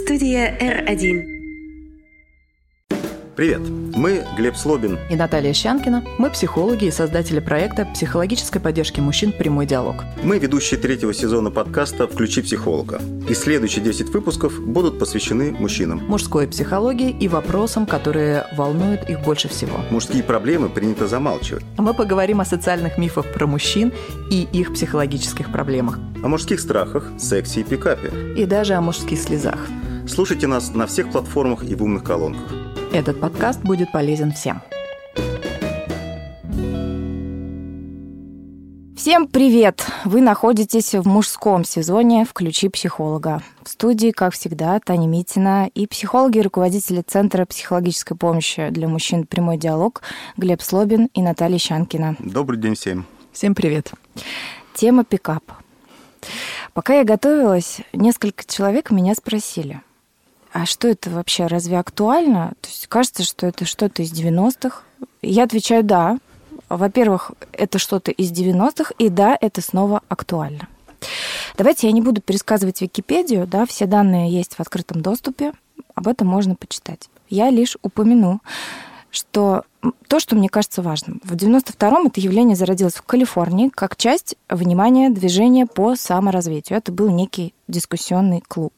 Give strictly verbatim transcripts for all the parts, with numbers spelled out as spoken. Студия эр один. Привет, мы Глеб Слобин и Наталья Щанкина. Мы психологи и создатели проекта психологической поддержки мужчин «Прямой диалог». Мы ведущие третьего сезона подкаста «Включи психолога». И следующие десять выпусков будут посвящены мужчинам, мужской психологии и вопросам, которые волнуют их больше всего. Мужские проблемы принято замалчивать. Мы поговорим о социальных мифах про мужчин и их психологических проблемах. О мужских страхах, сексе и пикапе. И даже о мужских слезах. Слушайте нас на всех платформах и в умных колонках. Этот подкаст будет полезен всем. Всем привет! Вы находитесь в мужском сезоне «Включи психолога». В студии, как всегда, Таня Митина и психологи, руководители Центра психологической помощи для мужчин «Прямой диалог» Глеб Слобин и Наталья Щанкина. Добрый день всем! Всем привет! Тема «Пикап». Пока я готовилась, несколько человек меня спросили, а что это вообще, разве актуально? То есть кажется, что это что-то из девяностых. Я отвечаю, да. Во-первых, это что-то из девяностых, и да, это снова актуально. Давайте я не буду пересказывать Википедию, да, все данные есть в открытом доступе, об этом можно почитать. Я лишь упомяну, что то, что мне кажется важным. В девяносто втором это явление зародилось в Калифорнии как часть, внимания, движения по саморазвитию. Это был некий дискуссионный клуб.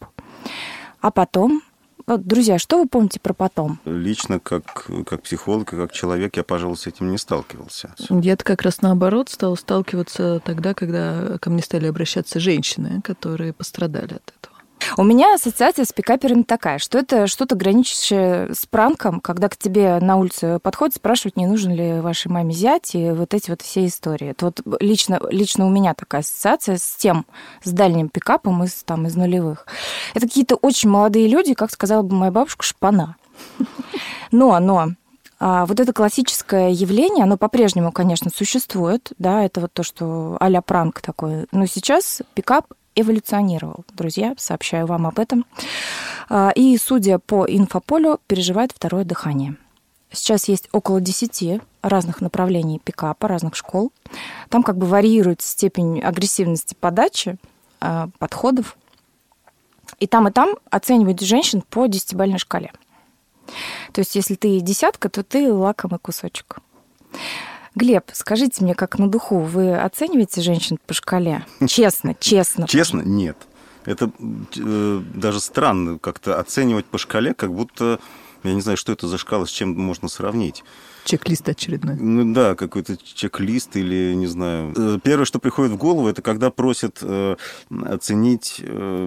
А потом... Вот, друзья, что вы помните про потом? Лично, как, как психолог, как человек, я, пожалуй, с этим не сталкивался. Я-то как раз наоборот стала сталкиваться тогда, когда ко мне стали обращаться женщины, которые пострадали от этого. У меня ассоциация с пикаперами такая, что это что-то граничащее с пранком, когда к тебе на улице подходят, спрашивают, не нужен ли вашей маме зять, и вот эти вот все истории. Это вот лично, лично у меня такая ассоциация с тем, с дальним пикапом из, там, из нулевых. Это какие-то очень молодые люди, как сказала бы моя бабушка, шпана. Но, но... Вот это классическое явление, оно по-прежнему, конечно, существует, да, это вот то, что а-ля пранк такой, но сейчас пикап эволюционировал, друзья, сообщаю вам об этом. И, судя по инфополю, переживает второе дыхание. Сейчас есть около десяти разных направлений пикапа, разных школ. Там как бы варьирует степень агрессивности подачи, подходов. И там, и там оценивают женщин по десятибалльной шкале. То есть, если ты десятка, то ты лакомый кусочек. Глеб, скажите мне, как на духу, вы оцениваете женщин по шкале? Честно, честно. Честно? Нет. Это э, даже странно как-то оценивать по шкале, как будто... Я не знаю, что это за шкала, с чем можно сравнить. Чек-лист очередной. Ну да, какой-то чек-лист или, не знаю. Первое, что приходит в голову, это когда просят э, оценить э,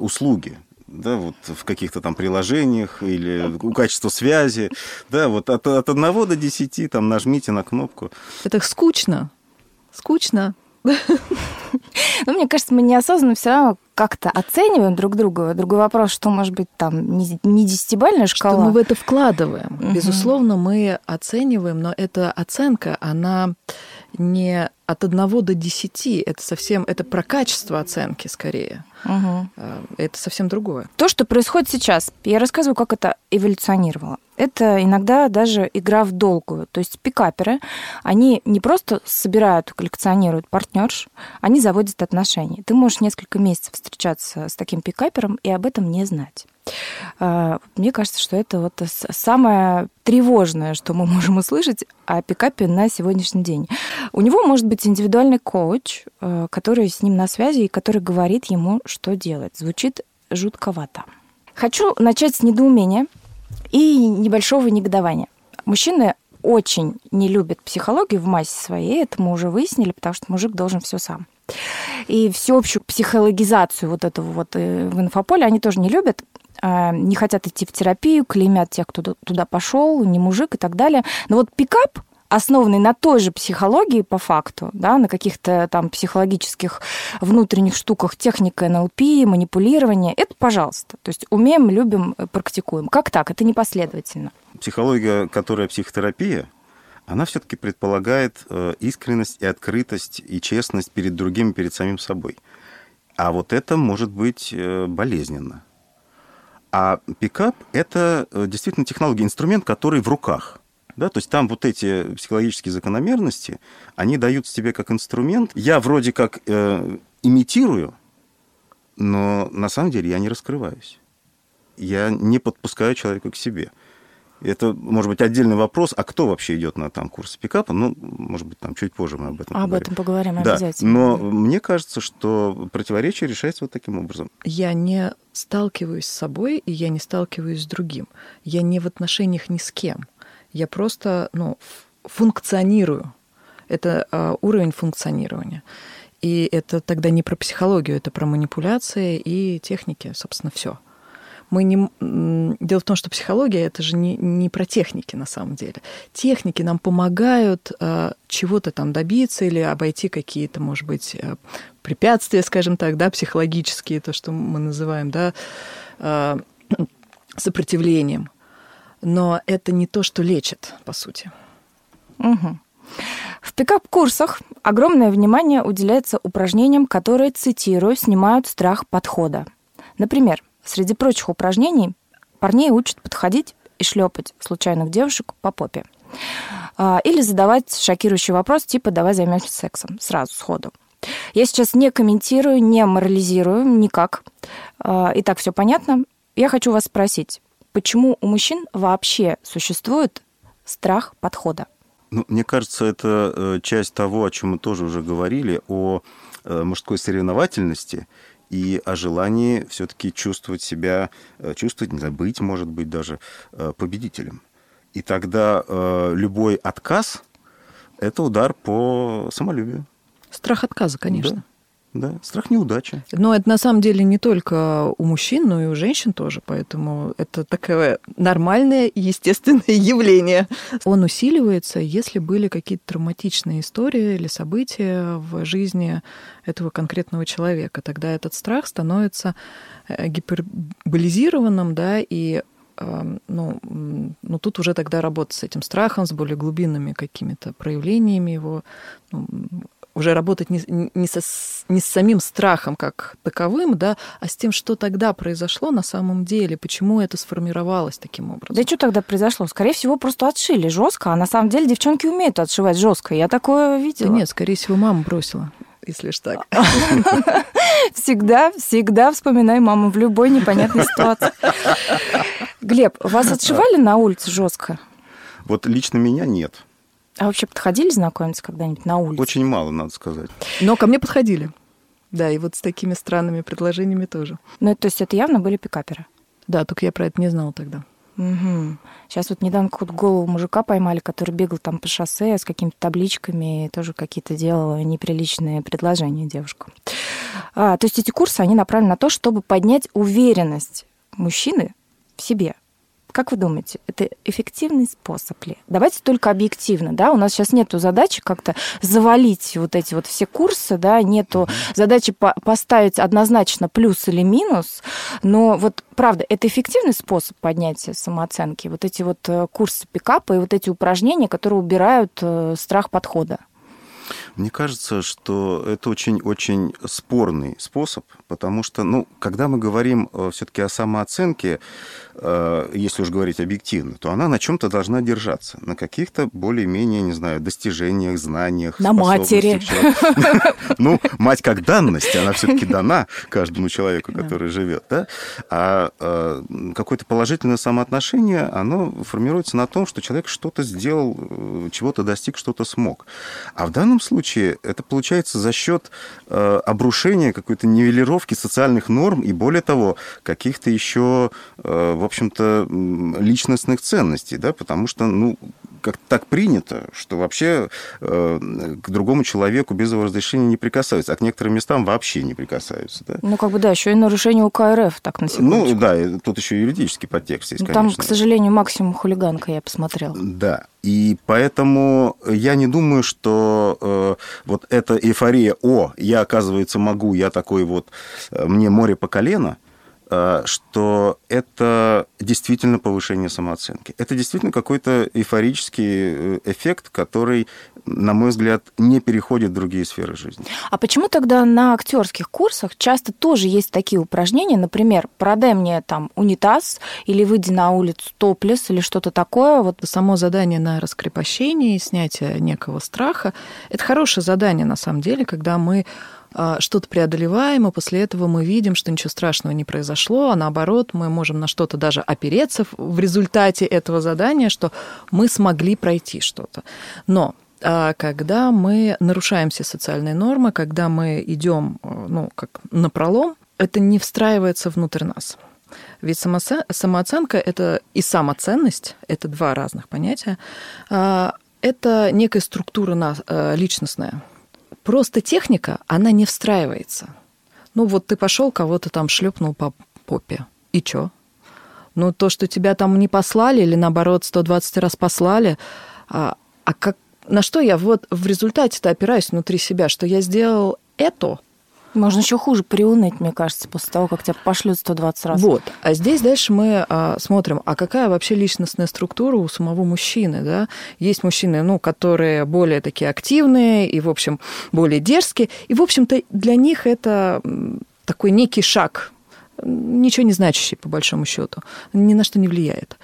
услуги. Да, вот в каких-то там приложениях или у качества связи. Да, вот от, от одного до десяти там нажмите на кнопку. Это скучно. Скучно. Ну, мне кажется, мы неосознанно все равно как-то оцениваем друг друга. Другой вопрос, что, может быть, там не десятибалльная шкала. Что мы в это вкладываем. Угу. Безусловно, мы оцениваем, но эта оценка, она не от одного до десяти. Это совсем, это про качество оценки скорее. Угу. Это совсем другое. То, что происходит сейчас, я рассказываю, как это эволюционировало. Это иногда даже игра в долгую. То есть пикаперы, они не просто собирают, коллекционируют партнерш, они заводят отношения. Ты можешь несколько месяцев встречаться с таким пикапером и об этом не знать. Мне кажется, что это вот самое тревожное, что мы можем услышать о пикапе на сегодняшний день. У него может быть индивидуальный коуч, который с ним на связи и который говорит ему, что делать. Звучит жутковато. Хочу начать с недоумения и небольшого негодования. Мужчины очень не любят психологию в массе своей, это мы уже выяснили, потому что мужик должен все сам. И всеобщую психологизацию вот этого вот в инфополе они тоже не любят, не хотят идти в терапию, клеймят тех, кто туда пошел, не мужик и так далее. Но вот пикап, основанный на той же психологии по факту, да, на каких-то там психологических внутренних штуках, техника эн эл пэ, манипулирование, это пожалуйста. То есть умеем, любим, практикуем. Как так? Это непоследовательно. Психология, которая психотерапия, она все-таки предполагает искренность и открытость и честность перед другим, перед самим собой. А вот это может быть болезненно. А пикап – это действительно технология, инструмент, который в руках. Да? То есть там вот эти психологические закономерности, они даются тебе как инструмент. Я вроде как э, имитирую, но на самом деле я не раскрываюсь. я не подпускаю человека к себе. Это, может быть, отдельный вопрос, а кто вообще идет на там, курсы пикапа? Ну, может быть, там чуть позже мы об этом а поговорим. Об этом поговорим да. обязательно. Но мне кажется, что противоречие решается вот таким образом. Я не сталкиваюсь с собой, и я не сталкиваюсь с другим. Я не в отношениях ни с кем. Я просто ну, функционирую. Это уровень функционирования. И это тогда не про психологию, это про манипуляции и техники, собственно, все. Мы не... Дело в том, что психология — это же не, не про техники на самом деле. Техники нам помогают э, чего-то там добиться или обойти какие-то, может быть, препятствия, скажем так, да, психологические, то, что мы называем да, э, сопротивлением. Но это не то, что лечит, по сути. Угу. В пикап-курсах огромное внимание уделяется упражнениям, которые, цитирую, снимают страх подхода. Например, среди прочих упражнений парней учат подходить и шлепать случайных девушек по попе. Или задавать шокирующий вопрос типа «давай займемся сексом» сразу, сходу. Я сейчас не комментирую, не морализирую никак. И так все понятно. Я хочу вас спросить, почему у мужчин вообще существует страх подхода? Ну, мне кажется, это часть того, о чем мы тоже уже говорили, о мужской соревновательности и о желании все-таки чувствовать себя, чувствовать, не знаю, быть, может быть, даже победителем. И тогда любой отказ – это удар по самолюбию. Страх отказа, конечно. Да, да. Страх неудачи. Но это на самом деле не только у мужчин, но и у женщин тоже, поэтому это такое нормальное и естественное явление. Он усиливается, если были какие-то травматичные истории или события в жизни этого конкретного человека. Тогда этот страх становится гиперболизированным, да, и ну, ну, тут уже тогда работа с этим страхом, с более глубинными какими-то проявлениями его, ну, уже работать не, не, со, не с самим страхом как таковым, да, а с тем, что тогда произошло на самом деле, почему это сформировалось таким образом. Да что тогда произошло? Скорее всего, просто отшили жестко, а на самом деле девчонки умеют отшивать жестко. Я такое видела. Да нет, скорее всего, мама бросила. Если ж так. Всегда, всегда вспоминай маму в любой непонятной ситуации. Глеб, вас отшивали на улице жестко? Вот лично меня нет. А вообще подходили знакомиться когда-нибудь на улице? Очень мало, надо сказать. Но ко мне подходили. Да, и вот с такими странными предложениями тоже. Ну, то есть это явно были пикаперы? Да, только я про это не знала тогда. Угу. Сейчас вот недавно какую-то голову мужика поймали, который бегал там по шоссе с какими-то табличками и тоже какие-то делал неприличные предложения девушкам. А, то есть эти курсы, они направлены на то, чтобы поднять уверенность мужчины в себе. Как вы думаете, это эффективный способ ли? Давайте только объективно, да, у нас сейчас нету задачи как-то завалить вот эти вот все курсы, да, нету задачи по- поставить однозначно плюс или минус, но вот, правда, это эффективный способ поднятия самооценки, вот эти вот курсы пикапа и вот эти упражнения, которые убирают страх подхода? Мне кажется, что это очень-очень спорный способ, потому что, ну, когда мы говорим все-таки о самооценке, если уж говорить объективно, то она на чем-то должна держаться, на каких-то более-менее, не знаю, достижениях, знаниях, на матери. Ну, мать как данность, она все-таки дана каждому человеку, который живет, да. А какое-то положительное самоотношение, оно формируется на том, что человек что-то сделал, чего-то достиг, что-то смог. А в данном случае это получается за счет э, обрушения, какой-то нивелировки социальных норм и, более того, каких-то еще, э, в общем-то, личностных ценностей, да, потому что, ну, как-то так принято, что вообще э, к другому человеку без его разрешения не прикасаются, а к некоторым местам вообще не прикасаются. Да? Ну, как бы, да, еще и нарушение УК эр эф, так, на секундочку. Ну, да, тут еще и юридический подтекст есть, ну, там, конечно. К сожалению, максимум хулиганка, я посмотрела. Да, и поэтому я не думаю, что э, вот эта эйфория «О, я, оказывается, могу, я такой вот, мне море по колено», что это действительно повышение самооценки. Это действительно какой-то эйфорический эффект, который, на мой взгляд, не переходит в другие сферы жизни. А почему тогда на актерских курсах часто тоже есть такие упражнения, например, продай мне там унитаз или выйди на улицу топлес или что-то такое? Вот само задание на раскрепощение и снятие некого страха – это хорошее задание, на самом деле, когда мы что-то преодолеваем, и после этого мы видим, что ничего страшного не произошло, а наоборот, мы можем на что-то даже опереться в результате этого задания, что мы смогли пройти что-то. Но когда мы нарушаем все социальные нормы, когда мы идем, ну, как напролом, это не встраивается внутрь нас. Ведь самооценка это и самоценность, это два разных понятия, это некая структура личностная. Просто техника, она не встраивается. Ну вот ты пошел, кого-то там шлепнул по попе. И чё? Ну то, что тебя там не послали или наоборот сто двадцать раз послали, а, а как, на что я вот в результате-то опираюсь внутри себя, что я сделал это? Можно еще хуже приуныть, мне кажется, после того, как тебя пошлют сто двадцать раз. Вот. А здесь дальше мы а, смотрим, а какая вообще личностная структура у самого мужчины, да? Есть мужчины, ну, которые более такие активные и, в общем, более дерзкие. И, в общем-то, для них это такой некий шаг, ничего не значащий, по большому счету, ни на что не влияет.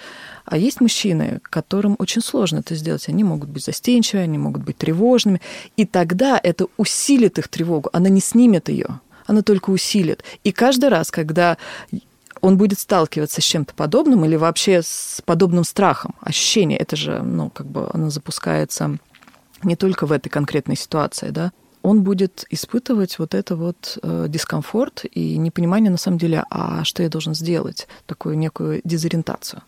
А есть мужчины, которым очень сложно это сделать. Они могут быть застенчивы, они могут быть тревожными. И тогда это усилит их тревогу. Она не снимет ее, она только усилит. И каждый раз, когда он будет сталкиваться с чем-то подобным или вообще с подобным страхом, ощущение, это же, ну, как бы оно запускается не только в этой конкретной ситуации, да, он будет испытывать вот это вот дискомфорт и непонимание, на самом деле, а что я должен сделать, такую некую дезориентацию.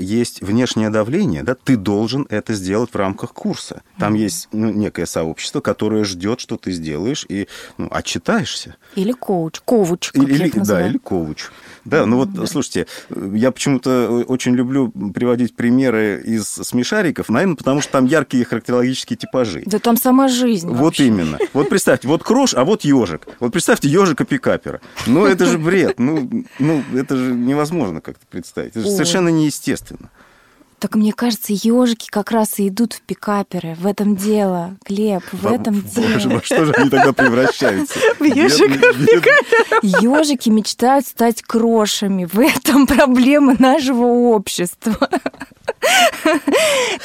Есть внешнее давление, да, ты должен это сделать в рамках курса. Там mm-hmm. есть, ну, некое сообщество, которое ждет, что ты сделаешь, и, ну, отчитаешься. Или коуч, коуч, как или, я их называю. Да, или коуч. Да, mm-hmm. ну вот, mm-hmm. слушайте, я почему-то очень люблю приводить примеры из смешариков, наверное, потому что там яркие характерологические типажи. Да там сама жизнь. Вот вообще. Именно. Вот представьте, вот Крош, а вот Ёжик. Вот представьте Ёжика-пикапера. Ну, это же бред. Ну, ну, это же невозможно как-то представить. Это же Ой. совершенно неестественно. Так мне кажется, ёжики как раз и идут в пикаперы. В этом дело, Глеб, в Баб, этом боже, дело. Во что же они тогда превращаются? В ёжиков пикаперов. Ёжики мечтают стать крошами. В этом проблема нашего общества.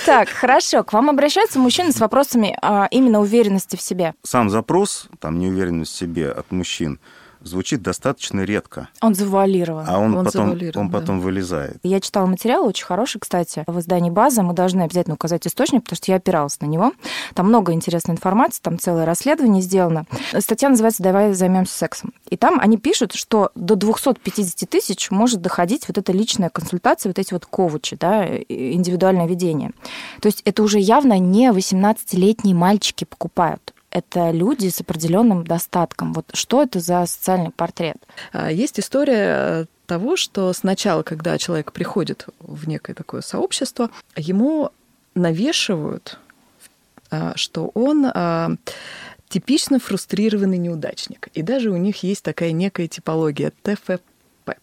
Так, хорошо. К вам обращаются мужчины с вопросами именно уверенности в себе. Сам запрос, там, неуверенность в себе от мужчин, звучит достаточно редко. Он завуалирован. А он, он потом, он потом да. вылезает. Я читала материал, очень хороший, кстати, в издании «База». Мы должны обязательно указать источник, потому что я опиралась на него. Там много интересной информации, там целое расследование сделано. Статья называется «Давай займемся сексом». И там они пишут, что до двести пятьдесят тысяч может доходить вот эта личная консультация, вот эти вот коучи, да, индивидуальное ведение. То есть это уже явно не восемнадцатилетние мальчики покупают. Это люди с определенным достатком. Вот что это за социальный портрет? Есть история того, что сначала, когда человек приходит в некое такое сообщество, ему навешивают, что он типично фрустрированный неудачник. И даже у них есть такая некая типология Т Ф П.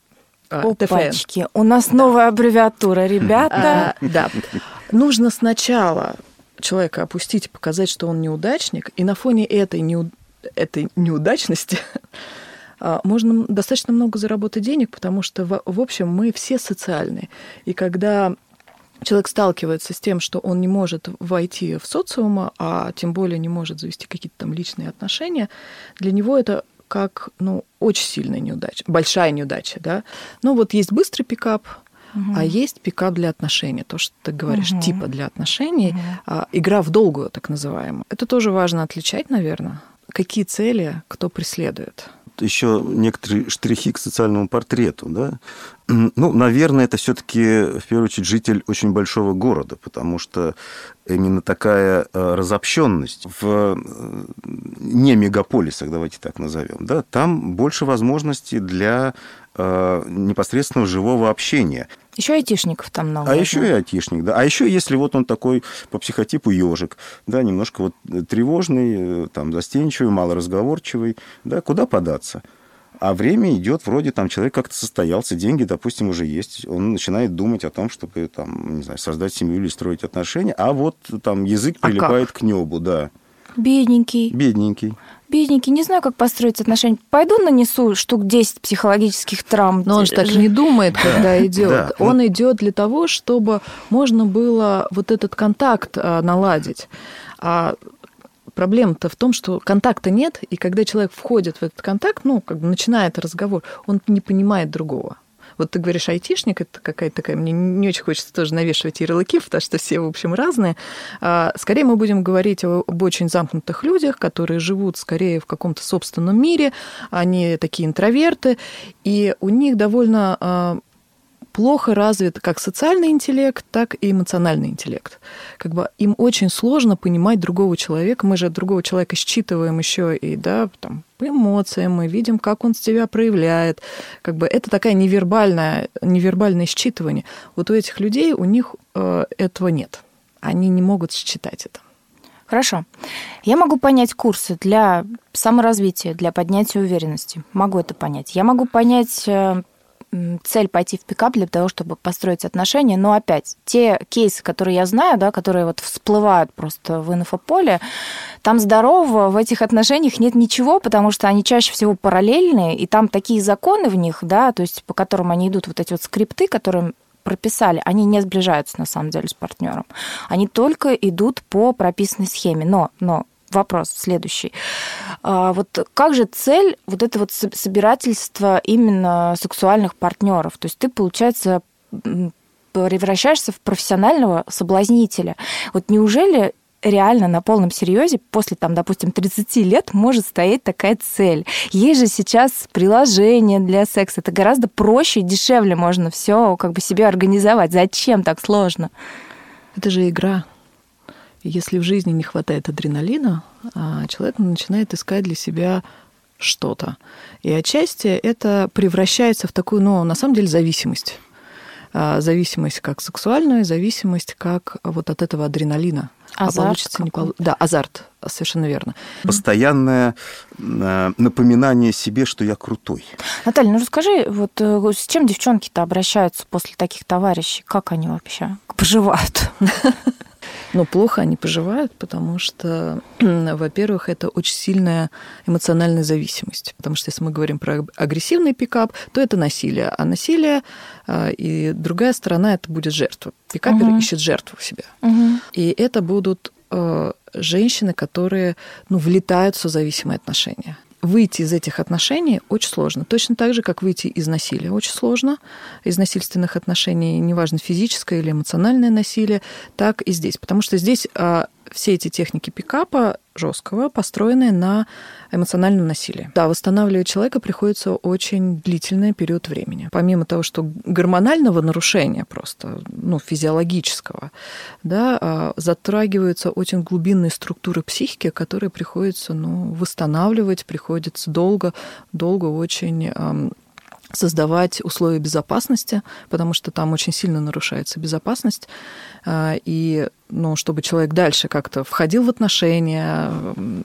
Опачки, у нас новая аббревиатура, ребята. Да. Нужно сначала человека опустить и показать, что он неудачник, и на фоне этой, неу... этой неудачности можно достаточно много заработать денег, потому что, в... в общем, мы все социальные. И когда человек сталкивается с тем, что он не может войти в социум, а тем более не может завести какие-то там личные отношения, для него это как, ну, очень сильная неудача, большая неудача, да. Ну вот есть быстрый пикап, Uh-huh. а есть пикап для отношений, то, что ты говоришь, uh-huh. типа для отношений, uh-huh. игра в долгую, так называемая. Это тоже важно отличать, наверное, какие цели кто преследует. Еще некоторые штрихи к социальному портрету, да? Ну, наверное, это все-таки, в первую очередь, житель очень большого города, потому что именно такая разобщенность в не мегаполисах, давайте так назовем, да, там больше возможностей для непосредственного живого общения. Еще айтишников там много. А да? еще и айтишник, да. А еще если вот он такой по психотипу ёжик, да, немножко вот тревожный, там, застенчивый, малоразговорчивый, да, куда податься? А время идет, вроде там человек как-то состоялся, деньги, допустим, уже есть. Он начинает думать о том, чтобы там, не знаю, создать семью или строить отношения, а вот там язык а прилипает как? К небу, да. Бедненький. Бедненький. Бедненький, не знаю, как построить отношения. Пойду нанесу штук десять психологических травм. Но он же так не думает, когда идет. Он идет для того, чтобы можно было вот этот контакт наладить. Проблема-то в том, что контакта нет, и когда человек входит в этот контакт, ну, как бы начинает разговор, он не понимает другого. Вот ты говоришь, айтишник, это какая-то такая... Мне не очень хочется тоже навешивать ярлыки, потому что все, в общем, разные. Скорее мы будем говорить об очень замкнутых людях, которые живут скорее в каком-то собственном мире. Они такие интроверты. И у них довольно плохо развит как социальный интеллект, так и эмоциональный интеллект. Как бы им очень сложно понимать другого человека. Мы же от другого человека считываем еще и, да, там... по эмоциям, мы видим, как он себя проявляет. Как бы это такая невербальная, невербальное считывание. Вот у этих людей, у них э, этого нет. Они не могут считать это. Хорошо. Я могу понять курсы для саморазвития, для поднятия уверенности. Могу это понять. Я могу понять... Э... цель пойти в пикап для того, чтобы построить отношения, но опять, те кейсы, которые я знаю, да, которые вот всплывают просто в инфополе, там здорового в этих отношениях нет ничего, потому что они чаще всего параллельные, и там такие законы в них, да, то есть по которым они идут, вот эти вот скрипты, которые прописали, они не сближаются на самом деле с партнером, они только идут по прописанной схеме, но, но вопрос следующий. Вот как же цель вот это вот собирательство именно сексуальных партнеров? То есть ты, получается, превращаешься в профессионального соблазнителя. Вот неужели реально на полном серьезе после, там, допустим, тридцати лет может стоять такая цель? Есть же сейчас приложение для секса. Это гораздо проще и дешевле можно все как бы себе организовать. Зачем так сложно? Это же игра. Если в жизни не хватает адреналина, человек начинает искать для себя что-то. И отчасти это превращается в такую, ну, на самом деле, зависимость. Зависимость как сексуальную, зависимость как вот от этого адреналина. Азарт. А получится, не получится. Да, азарт, совершенно верно. Постоянное напоминание себе, что я крутой. Наталья, ну расскажи, вот с чем девчонки-то обращаются после таких товарищей? Как они вообще поживают? Но плохо они поживают, потому что, во-первых, это очень сильная эмоциональная зависимость. Потому что если мы говорим про агрессивный пикап, то это насилие. А насилие и другая сторона – это будет жертва. Пикаперы угу. ищут жертву в себе. Угу. И это будут женщины, которые, ну, влетают в созависимые отношения. Выйти из этих отношений очень сложно. Точно так же, как выйти из насилия очень сложно. Из насильственных отношений, неважно, физическое или эмоциональное насилие, так и здесь. Потому что здесь а, все эти техники пикапа жесткого построены на эмоциональном насилии. Да, восстанавливать человека приходится очень длительный период времени. Помимо того, что гормонального нарушения просто, ну, физиологического, да, затрагиваются очень глубинные структуры психики, которые приходится, ну, восстанавливать, приходится долго, долго очень... Эм, создавать условия безопасности, потому что там очень сильно нарушается безопасность. И, ну, чтобы человек дальше как-то входил в отношения,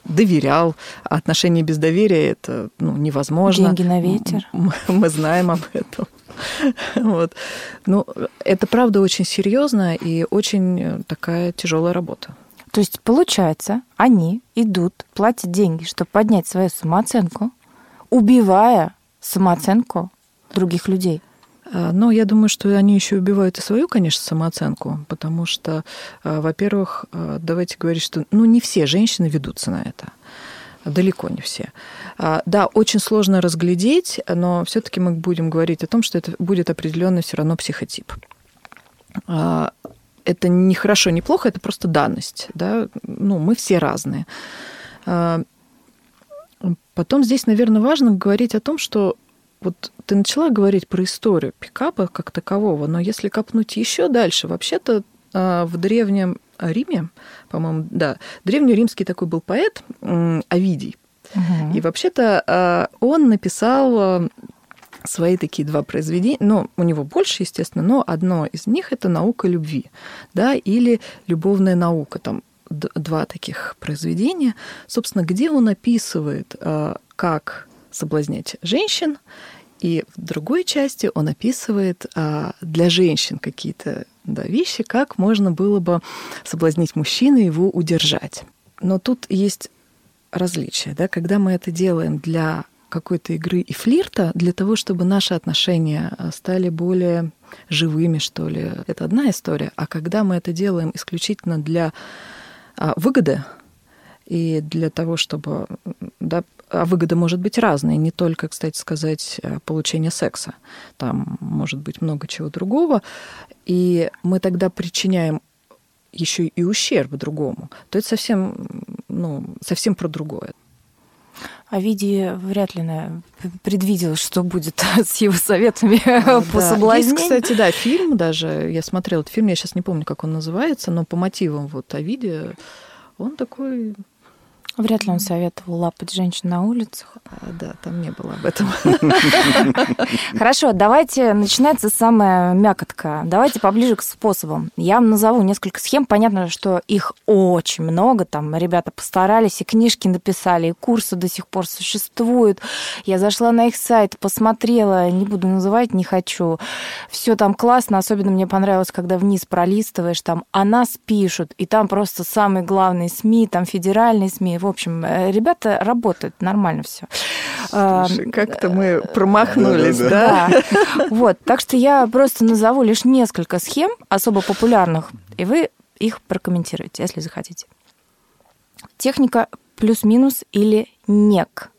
доверял. Отношения без доверия – это, ну, невозможно. Деньги на ветер. Мы, мы знаем об этом. Вот. Ну, это, правда, очень серьезно и очень такая тяжелая работа. То есть, получается, они идут, платят деньги, чтобы поднять свою самооценку, убивая самооценку других людей? Ну, я думаю, что они еще убивают и свою, конечно, самооценку, потому что, во-первых, давайте говорить, что, ну, не все женщины ведутся на это. Далеко не все. Да, очень сложно разглядеть, но все-таки мы будем говорить о том, что это будет определенный все равно психотип. Это не хорошо, не плохо, это просто данность. Да? Ну, мы все разные. Потом здесь, наверное, важно говорить о том, что вот ты начала говорить про историю пикапа как такового, но если копнуть еще дальше, вообще-то в Древнем Риме, по-моему, да, древнеримский такой был поэт Овидий, угу. и вообще-то он написал свои такие два произведения, но у него больше, естественно, но одно из них – это «Наука любви», да, или «Любовная наука», там, два таких произведения, собственно, где он описывает, как соблазнять женщин, и в другой части он описывает для женщин какие-то, да, вещи, как можно было бы соблазнить мужчину и его удержать. Но тут есть различие, да, когда мы это делаем для какой-то игры и флирта, для того, чтобы наши отношения стали более живыми, что ли. Это одна история. А когда мы это делаем исключительно для выгоды, И для того, чтобы... Да, а выгода может быть разная, не только, кстати сказать, получение секса. Там может быть много чего другого. И мы тогда причиняем еще и ущерб другому. То это совсем, ну, совсем про другое. Овидий вряд ли предвидел, что будет с его советами да. по соблазнению. Есть, кстати, да, фильм даже, я смотрела этот фильм, я сейчас не помню, как он называется, но по мотивам вот Овидия он такой... Вряд ли он советовал лапать женщин на улицах. Да, там не было об этом. Хорошо, давайте, начинается самая мякотка. Давайте поближе к способам. Я вам назову несколько схем. Понятно, что их очень много. Там ребята постарались, и книжки написали, и курсы до сих пор существуют. Я зашла на их сайт, посмотрела, не буду называть, не хочу. Все там классно. Особенно мне понравилось, когда вниз пролистываешь, там о нас пишут, и там просто самые главные СМИ, там федеральные СМИ. В общем, ребята работают, нормально все. Слушай, как-то мы промахнулись, да? Да. Вот, так что я просто назову лишь несколько схем, особо популярных, и вы их прокомментируете, если захотите. Техника плюс-минус или нек.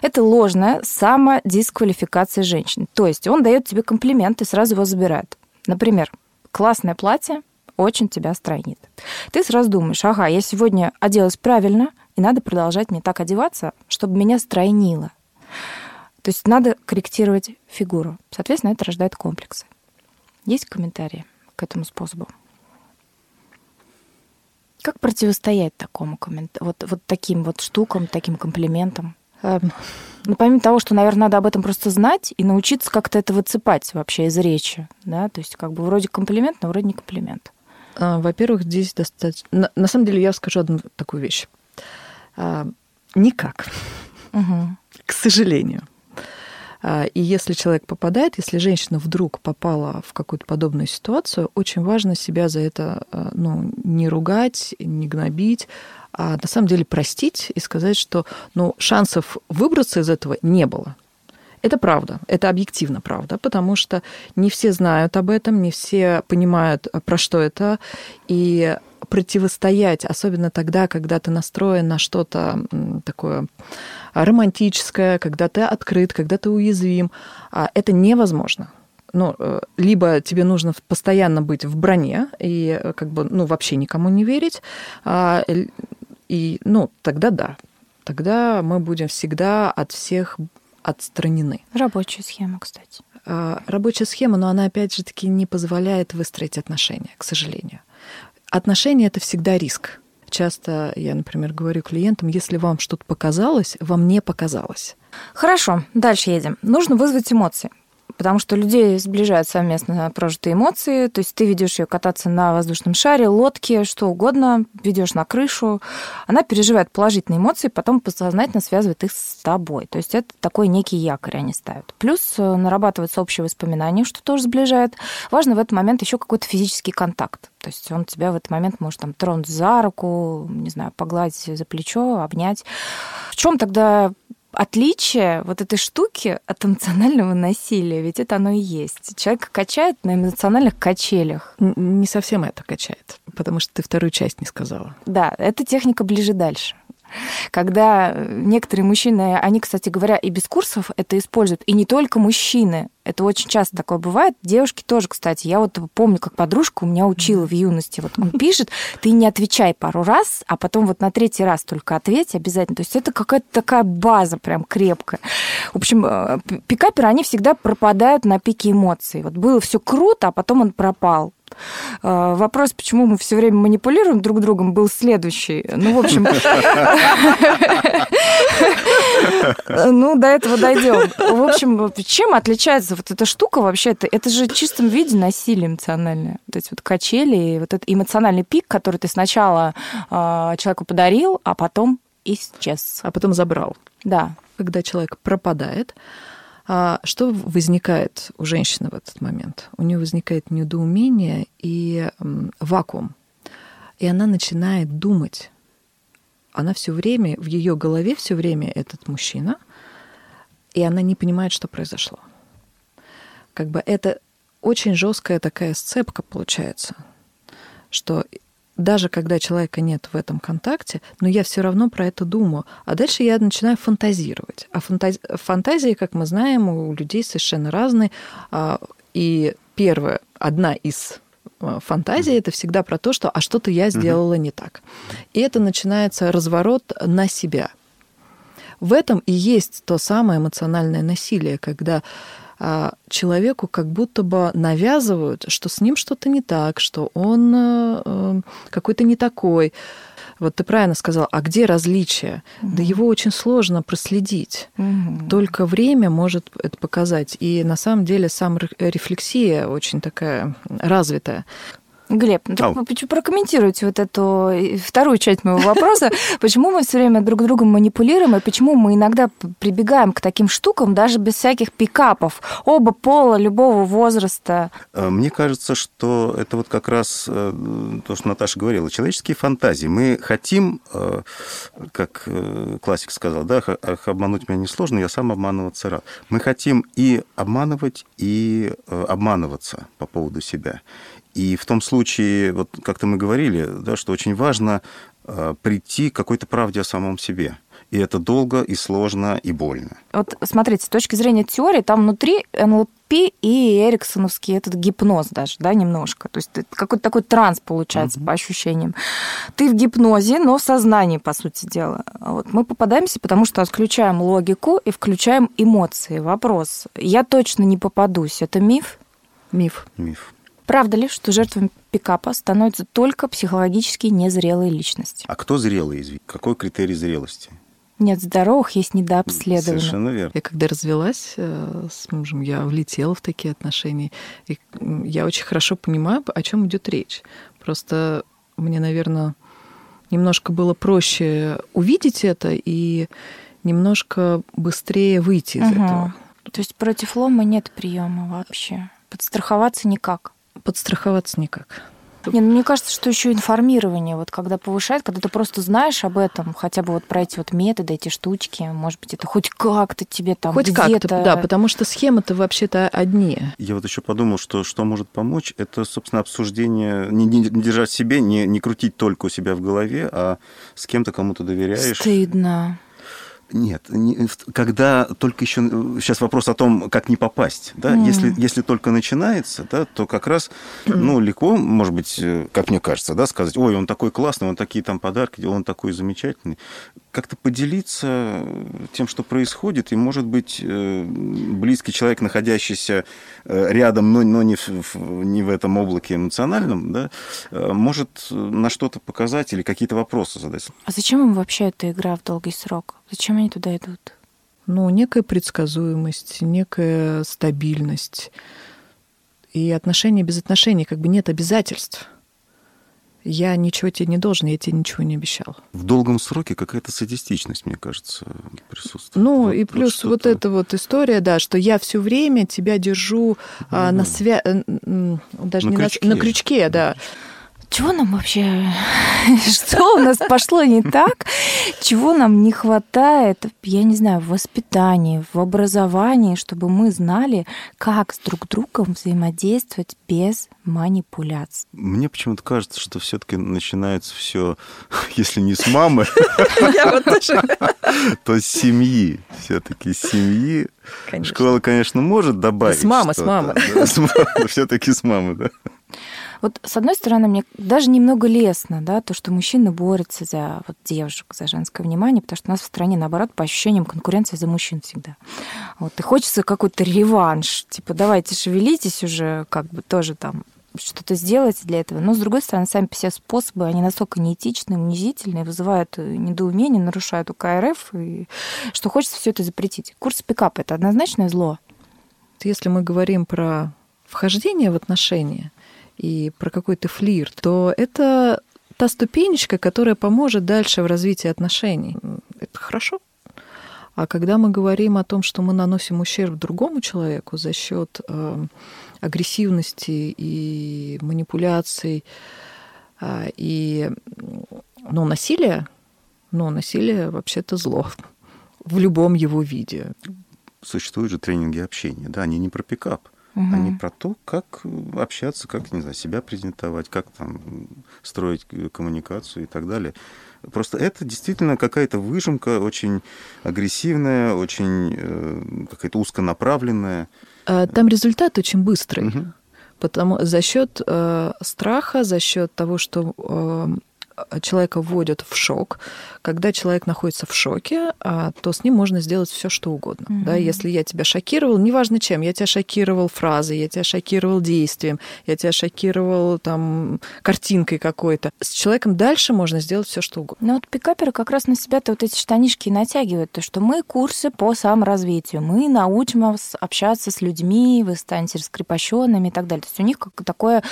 Это ложная самодисквалификация женщин. То есть он дает тебе комплимент и сразу его забирает. Например, классное платье, очень тебя стройнит. Ты сразу думаешь, ага, я сегодня оделась правильно, и надо продолжать мне так одеваться, чтобы меня стройнило. То есть надо корректировать фигуру. Соответственно, это рождает комплексы. Есть комментарии к этому способу? Как противостоять такому коммент... вот, вот таким вот штукам, таким комплиментам? Ну, помимо того, что, наверное, надо об этом просто знать и научиться как-то это выцепать вообще из речи. Да? То есть как бы вроде комплимент, но вроде не комплимент. Во-первых, здесь достаточно... На самом деле, я скажу одну такую вещь. Никак. Угу. К сожалению. И если человек попадает, если женщина вдруг попала в какую-то подобную ситуацию, очень важно себя за это, ну, не ругать, не гнобить, а на самом деле простить и сказать, что, ну, шансов выбраться из этого не было. Это правда, это объективно правда, потому что не все знают об этом, не все понимают, про что это, и противостоять, особенно тогда, когда ты настроен на что-то такое романтическое, когда ты открыт, когда ты уязвим, это невозможно. Ну, либо тебе нужно постоянно быть в броне и как бы, ну, вообще никому не верить, и, ну, тогда да, тогда мы будем всегда от всех отстранены. Рабочая схема, кстати. Рабочая схема, но она, опять же таки, не позволяет выстроить отношения, к сожалению. Отношения – это всегда риск. Часто я, например, говорю клиентам, если вам что-то показалось, вам не показалось. Хорошо, дальше едем. Нужно вызвать эмоции, потому что людей сближают совместно прожитые эмоции. То есть ты ведешь ее кататься на воздушном шаре, лодке, что угодно, ведешь на крышу. Она переживает положительные эмоции, потом подсознательно связывает их с тобой. То есть это такой некий якорь они ставят. Плюс нарабатывается общее воспоминание, что тоже сближает. Важно в этот момент еще какой-то физический контакт. То есть он тебя в этот момент может там тронуть за руку, не знаю, погладить за плечо, обнять. В чем тогда отличие вот этой штуки от эмоционального насилия? Ведь это оно и есть. Человек качает на эмоциональных качелях. Не совсем это качает, потому что ты вторую часть не сказала. Да, это техника ближе-дальше. Когда некоторые мужчины, они, кстати говоря, и без курсов это используют, и не только мужчины. Это очень часто такое бывает. Девушки тоже, кстати. Я вот помню, как подружка у меня учила в юности. Вот он пишет, ты не отвечай пару раз, а потом вот на третий раз только ответь обязательно. То есть это какая-то такая база прям крепкая. В общем, пикаперы, они всегда пропадают на пике эмоций. Вот было все круто, а потом он пропал. Вопрос, почему мы все время манипулируем друг другом, был следующий. Ну, в общем... Ну, до этого дойдем. В общем, чем отличается вот эта штука вообще? Это же в чистом виде насилие эмоциональное. То есть вот качели, вот этот эмоциональный пик, который ты сначала человеку подарил, а потом исчез. А потом забрал. Да. Когда человек пропадает, а что возникает у женщины в этот момент? У нее возникает недоумение и вакуум. И она начинает думать. Она все время, в ее голове все время этот мужчина, и она не понимает, что произошло. Как бы это очень жесткая такая сцепка получается, что даже когда человека нет в этом контакте, но я все равно про это думаю. А дальше я начинаю фантазировать. А фантаз... фантазии, как мы знаем, у людей совершенно разные. И первое, одна из фантазий, mm-hmm. это всегда про то, что «а что-то я сделала mm-hmm. не так». И это начинается разворот на себя. В этом и есть то самое эмоциональное насилие, когда человеку как будто бы навязывают, что с ним что-то не так, что он какой-то не такой. Вот ты правильно сказала, а где различия? Угу. Да его очень сложно проследить. Угу. Только время может это показать. И на самом деле саморефлексия очень такая развитая. Глеб, ну, прокомментируйте вот эту вторую часть моего вопроса. Почему мы все время друг другом манипулируем, и почему мы иногда прибегаем к таким штукам даже без всяких пикапов? Оба пола, любого возраста. Мне кажется, что это вот как раз то, что Наташа говорила, человеческие фантазии. Мы хотим, как классик сказал, да, обмануть меня несложно, я сам обманываться рад. Мы хотим и обманывать, и обманываться по поводу себя. И в том случае, вот как-то мы говорили, да, что очень важно э, прийти к какой-то правде о самом себе. И это долго, и сложно, и больно. Вот смотрите, с точки зрения теории, там внутри эн эл пэ и эриксоновский этот гипноз даже, да, немножко. То есть какой-то такой транс получается mm-hmm. по ощущениям. Ты в гипнозе, но в сознании, по сути дела. Вот. Мы попадаемся, потому что отключаем логику и включаем эмоции. Вопрос. Я точно не попадусь. Это миф? Миф. Миф. Правда ли, что жертвами пикапа становятся только психологически незрелые личности? А кто зрелый, извините? Какой критерий зрелости? Нет здоровых, есть недообследованных. Совершенно верно. Я когда развелась с мужем, я влетела в такие отношения. И я очень хорошо понимаю, о чем идет речь. Просто мне, наверное, немножко было проще увидеть это и немножко быстрее выйти из угу. этого. То есть против лома нет приема вообще? Подстраховаться никак? Подстраховаться никак. Не, ну, мне кажется, что еще информирование, вот когда повышает, когда ты просто знаешь об этом, хотя бы вот про эти вот методы, эти штучки, может быть, это хоть как-то тебе там хоть где-то... Хоть как-то, да, потому что схемы-то вообще-то одни. Я вот еще подумал, что что может помочь, это, собственно, обсуждение, не, не, не держать в себе, не, не крутить только у себя в голове, а с кем-то, кому-то доверяешь. Стыдно. Нет, не, когда только еще... Сейчас вопрос о том, как не попасть. Да? Mm. Если, если только начинается, да, то как раз ну, легко, может быть, как мне кажется, да, сказать, ой, он такой классный, он такие там подарки, он такой замечательный. Как-то поделиться тем, что происходит, и, может быть, близкий человек, находящийся рядом, но, но не, в, не в этом облаке эмоциональном, да, может на что-то показать или какие-то вопросы задать. А зачем им вообще эта игра в долгий срок? Зачем они туда идут? Ну, некая предсказуемость, некая стабильность. И отношения без отношений, как бы нет обязательств. Я ничего тебе не должен, я тебе ничего не обещал. В долгом сроке какая-то садистичность, мне кажется, присутствует. Ну, вот, и плюс вот, вот эта вот история, да, что я все время тебя держу mm-hmm. а, на свя... даже на не крючке. На... на крючке, да. Чего нам вообще... Что у нас пошло не так? Чего нам не хватает, я не знаю, в воспитании, в образовании, чтобы мы знали, как с друг другом взаимодействовать без манипуляций? Мне почему-то кажется, что все-таки начинается все, если не с мамы, то с семьи. Все-таки с семьи. Школа, конечно, может добавить что-то. С мамы, с мамы. Все-таки с мамы, да. Вот, с одной стороны, мне даже немного лестно, да, то, что мужчины борются за вот, девушек, за женское внимание, потому что у нас в стране, наоборот, по ощущениям, конкуренция за мужчин всегда. Вот, и хочется какой-то реванш, типа, давайте шевелитесь уже, как бы тоже там что-то сделайте для этого. Но, с другой стороны, сами все способы, они настолько неэтичны, унизительны, вызывают недоумение, нарушают У К Р Ф, и что хочется все это запретить. Курс пикапа – это однозначное зло. Если мы говорим про вхождение в отношения, и про какой-то флирт, то это та ступенечка, которая поможет дальше в развитии отношений. Это хорошо. А когда мы говорим о том, что мы наносим ущерб другому человеку за счет э, агрессивности и манипуляций э, и ну, насилия, но насилие вообще-то зло в любом его виде. Существуют же тренинги общения, да, они не про пикап. Угу. Они про то, как общаться, как, не знаю, себя презентовать, как там строить коммуникацию и так далее. Просто это действительно какая-то выжимка, очень агрессивная, очень э, какая-то узконаправленная. Там результат очень быстрый. Угу. Потому, за счет э, страха, за счет того, что... Э, человека вводят в шок. Когда человек находится в шоке, то с ним можно сделать все, что угодно. Mm-hmm. Да, если я тебя шокировал, неважно чем, я тебя шокировал фразой, я тебя шокировал действием, я тебя шокировал там, картинкой какой-то. С человеком дальше можно сделать все, что угодно. Ну вот пикаперы как раз на себя-то вот эти штанишки натягивают, то что мы курсы по саморазвитию, мы научим вас общаться с людьми, вы станете раскрепощенными и так далее. То есть у них как такое...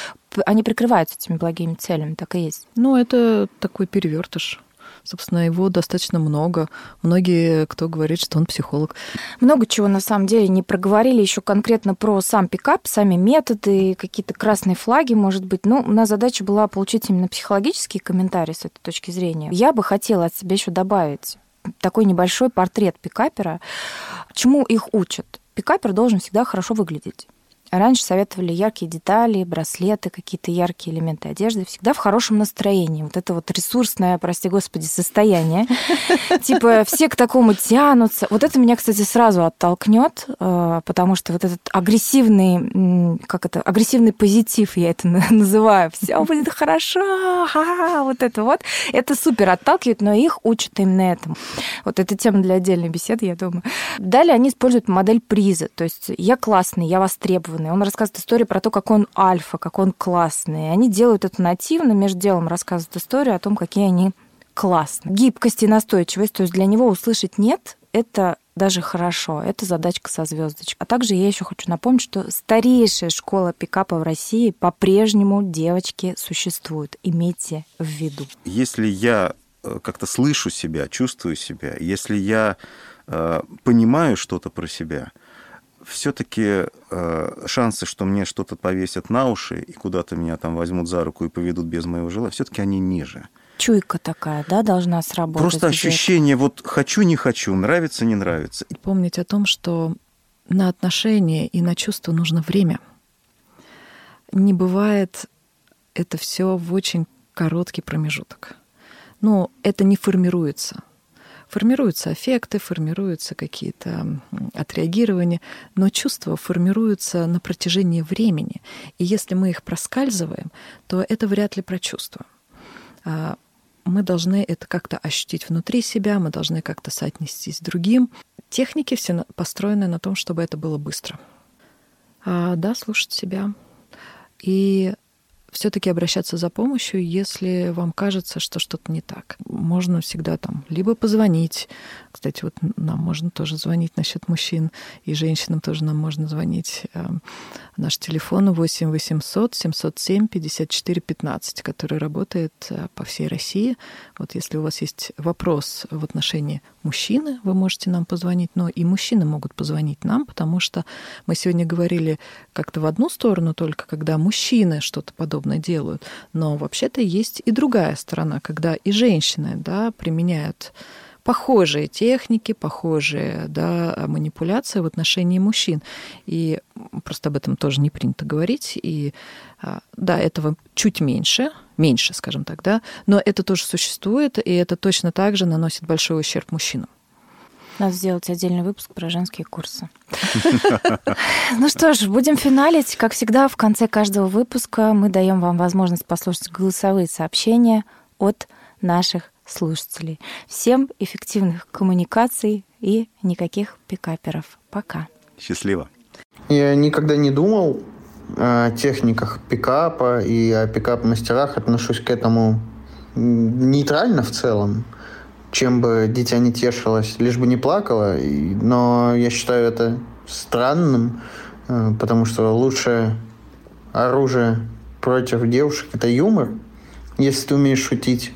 Они прикрываются этими благими целями, так и есть. Ну, это такой перевертыш. Собственно, его достаточно много. Многие, кто говорит, что он психолог. Много чего, на самом деле, не проговорили еще конкретно про сам пикап, сами методы, какие-то красные флаги, может быть. Но у нас задача была получить именно психологические комментарии с этой точки зрения. Я бы хотела от себя еще добавить такой небольшой портрет пикапера. Чему их учат? Пикапер должен всегда хорошо выглядеть. Раньше советовали яркие детали, браслеты, какие-то яркие элементы одежды. Всегда в хорошем настроении. Вот это вот ресурсное, прости господи, состояние. Типа все к такому тянутся. Вот это меня, кстати, сразу оттолкнет, потому что вот этот агрессивный, как это, агрессивный позитив, я это называю. Все будет хорошо, ха-ха, вот это вот. Это супер отталкивает, но их учат именно этому. Вот эта тема для отдельной беседы, я думаю. Далее они используют модель приза. То есть я классный, я востребован. Он рассказывает историю про то, как он альфа, как он классный. Они делают это нативно, между делом рассказывают историю о том, какие они классные. Гибкость и настойчивость, то есть для него услышать «нет» — это даже хорошо, это задачка со звездочкой. А также я еще хочу напомнить, что старейшая школа пикапа в России по-прежнему девочки существует. Имейте в виду. Если я как-то слышу себя, чувствую себя, если я э, понимаю что-то про себя, все-таки э, шансы, что мне что-то повесят на уши и куда-то меня там возьмут за руку и поведут без моего желания, все-таки они ниже. Чуйка такая, да, должна сработать. Просто ощущение вот хочу, не хочу, нравится, не нравится. Помнить о том, что на отношения и на чувства нужно время. Не бывает это все в очень короткий промежуток. Но это не формируется. Формируются аффекты, формируются какие-то отреагирования, но чувства формируются на протяжении времени. И если мы их проскальзываем, то это вряд ли про чувства. Мы должны это как-то ощутить внутри себя, мы должны как-то соотнести с другим. Техники все построены на том, чтобы это было быстро. А, да, слушать себя. И... все-таки обращаться за помощью, если вам кажется, что что-то не так. Можно всегда там либо позвонить. Кстати, вот нам можно тоже звонить насчет мужчин, и женщинам тоже нам можно звонить. Наш телефон восемь восемьсот семьсот семь пятьдесят четыре пятнадцать, который работает по всей России. Вот если у вас есть вопрос в отношении мужчины, вы можете нам позвонить, но и мужчины могут позвонить нам, потому что мы сегодня говорили как-то в одну сторону только, когда мужчины что-то подобное делают. Но вообще-то есть и другая сторона, когда и женщины, да, применяют похожие техники, похожие, да, манипуляции в отношении мужчин. И просто об этом тоже не принято говорить. И да, этого чуть меньше, меньше, скажем так, да, но это тоже существует, и это точно так же наносит большой ущерб мужчинам. Надо сделать отдельный выпуск про женские курсы. Ну что ж, будем финалить. Как всегда, в конце каждого выпуска мы даем вам возможность послушать голосовые сообщения от наших слушателей. Всем эффективных коммуникаций и никаких пикаперов. Пока. Счастливо. Я никогда не думал о техниках пикапа и о пикап-мастерах. Отношусь к этому нейтрально в целом. Чем бы дитя не тешилось, лишь бы не плакало. Но я считаю это странным, потому что лучшее оружие против девушек – это юмор. Если ты умеешь шутить,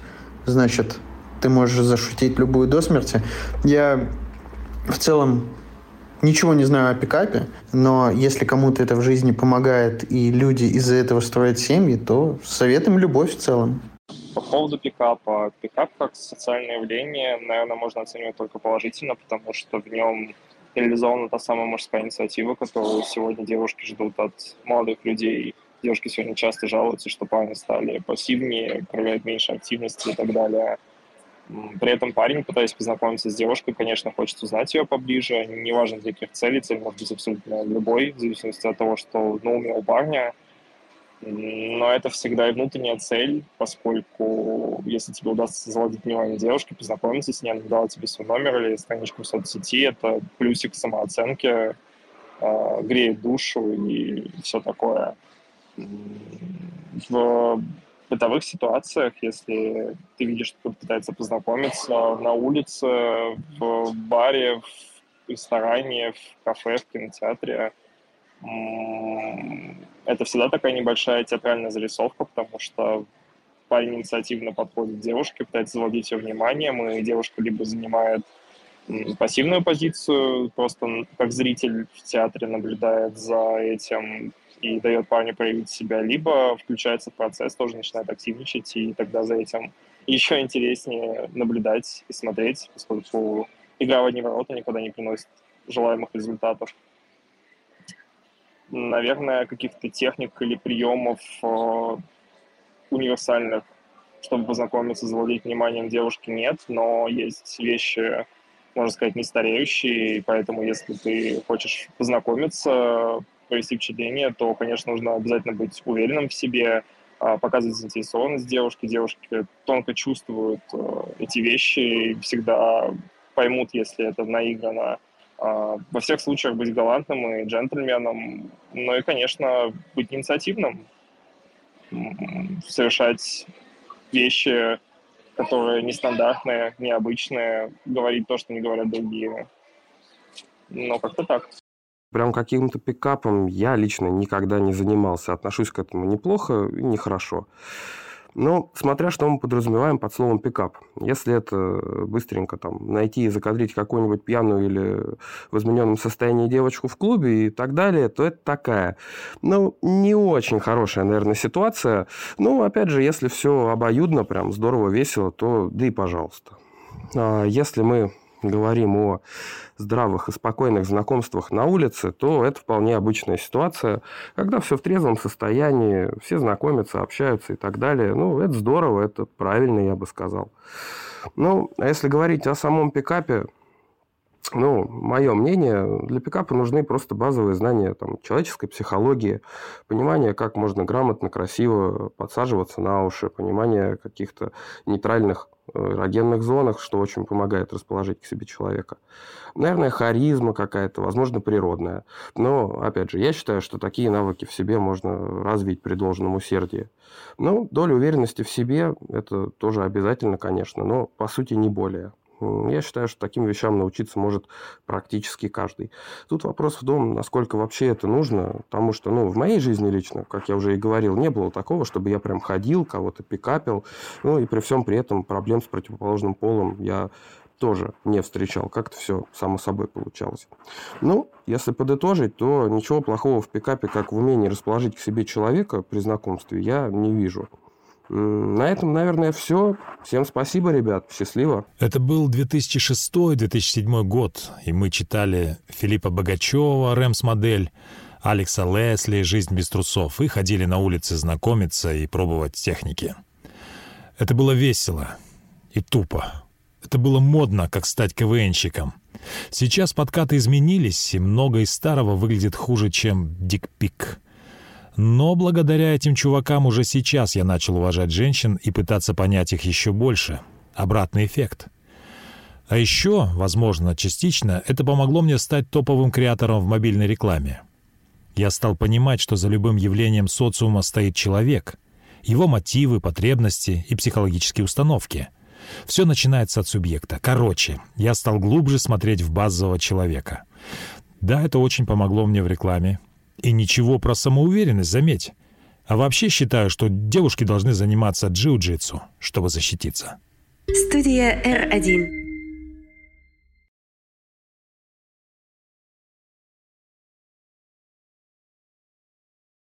значит, ты можешь зашутить любую до смерти. Я в целом ничего не знаю о пикапе, но если кому-то это в жизни помогает и люди из-за этого строят семьи, то советуем любовь в целом. По поводу пикапа. Пикап как социальное явление, наверное, можно оценивать только положительно, потому что в нем реализована та самая мужская инициатива, которую сегодня девушки ждут от молодых людей. Девушки сегодня часто жалуются, что парни стали пассивнее, проявляют меньше активности и так далее. При этом парень, пытаясь познакомиться с девушкой, конечно, хочет узнать ее поближе, неважно для каких целей, цель может быть абсолютно любой, в зависимости от того, что на уме у парня. Но это всегда и внутренняя цель, поскольку если тебе удастся завладеть внимание девушки, познакомиться с ней, она дала тебе свой номер или страничку в соцсети, это плюсик к самооценке, греет душу и все такое. В бытовых ситуациях, если ты видишь, что кто-то пытается познакомиться на улице, в баре, в ресторане, в кафе, в кинотеатре, это всегда такая небольшая театральная зарисовка, потому что парень инициативно подходит к девушке, пытается завладеть ее вниманием, и девушка либо занимает пассивную позицию, просто как зритель в театре наблюдает за этим и дает парню проявить себя, либо включается в процесс, тоже начинает активничать, и тогда за этим еще интереснее наблюдать и смотреть, поскольку игра в одни ворота никогда не приносит желаемых результатов. Наверное, каких-то техник или приемов э, универсальных, чтобы познакомиться, завладеть вниманием девушки, нет, но есть вещи, можно сказать, не стареющие, и поэтому, если ты хочешь познакомиться, провести впечатление, то, конечно, нужно обязательно быть уверенным в себе, показывать заинтересованность девушки. Девушки тонко чувствуют эти вещи и всегда поймут, если это наиграно. Во всех случаях быть галантным и джентльменом, ну и, конечно, быть инициативным, совершать вещи, которые нестандартные, необычные, говорить то, что не говорят другие. Но как-то так. Прям каким-то пикапом я лично никогда не занимался. Отношусь к этому неплохо и нехорошо. Но смотря что мы подразумеваем под словом «пикап». Если это быстренько там, найти и закадрить какую-нибудь пьяную или в измененном состоянии девочку в клубе и так далее, то это такая, ну, не очень хорошая, наверное, ситуация. Но, опять же, если все обоюдно, прям здорово, весело, то да и пожалуйста. Если мы говорим о здравых и спокойных знакомствах на улице, то это вполне обычная ситуация, когда все в трезвом состоянии, все знакомятся, общаются и так далее. Ну, это здорово, это правильно, я бы сказал. Ну, а если говорить о самом пикапе, ну, мое мнение, для пикапа нужны просто базовые знания там, человеческой психологии, понимание, как можно грамотно, красиво подсаживаться на уши, понимание каких-то нейтральных эрогенных зонах, что очень помогает расположить к себе человека. Наверное, харизма какая-то, возможно, природная. Но, опять же, я считаю, что такие навыки в себе можно развить при должном усердии. Ну, доля уверенности в себе – это тоже обязательно, конечно, но, по сути, не более. Я считаю, что таким вещам научиться может практически каждый. Тут вопрос в том, насколько вообще это нужно, потому что, ну, в моей жизни лично, как я уже и говорил, не было такого, чтобы я прям ходил, кого-то пикапил, ну, и при всем при этом проблем с противоположным полом я тоже не встречал. Как-то все само собой получалось. Ну, если подытожить, то ничего плохого в пикапе, как в умении расположить к себе человека при знакомстве, я не вижу. На этом, наверное, все. Всем спасибо, ребят. Счастливо. Это был две тысячи шестой - две тысячи седьмой год, и мы читали Филиппа Богачева, «Рэмс-модель», Алекса Лесли, «Жизнь без трусов», и ходили на улице знакомиться и пробовать техники. Это было весело и тупо. Это было модно, как стать КВНщиком. Сейчас подкаты изменились, и много из старого выглядит хуже, чем «Дикпик». Но благодаря этим чувакам уже сейчас я начал уважать женщин и пытаться понять их еще больше. Обратный эффект. А еще, возможно, частично, это помогло мне стать топовым креатором в мобильной рекламе. Я стал понимать, что за любым явлением социума стоит человек. Его мотивы, потребности и психологические установки. Все начинается от субъекта. Короче, я стал глубже смотреть в базового человека. Да, это очень помогло мне в рекламе. И ничего про самоуверенность, заметь. А вообще считаю, что девушки должны заниматься джиу-джитсу, чтобы защититься. Студия эр один.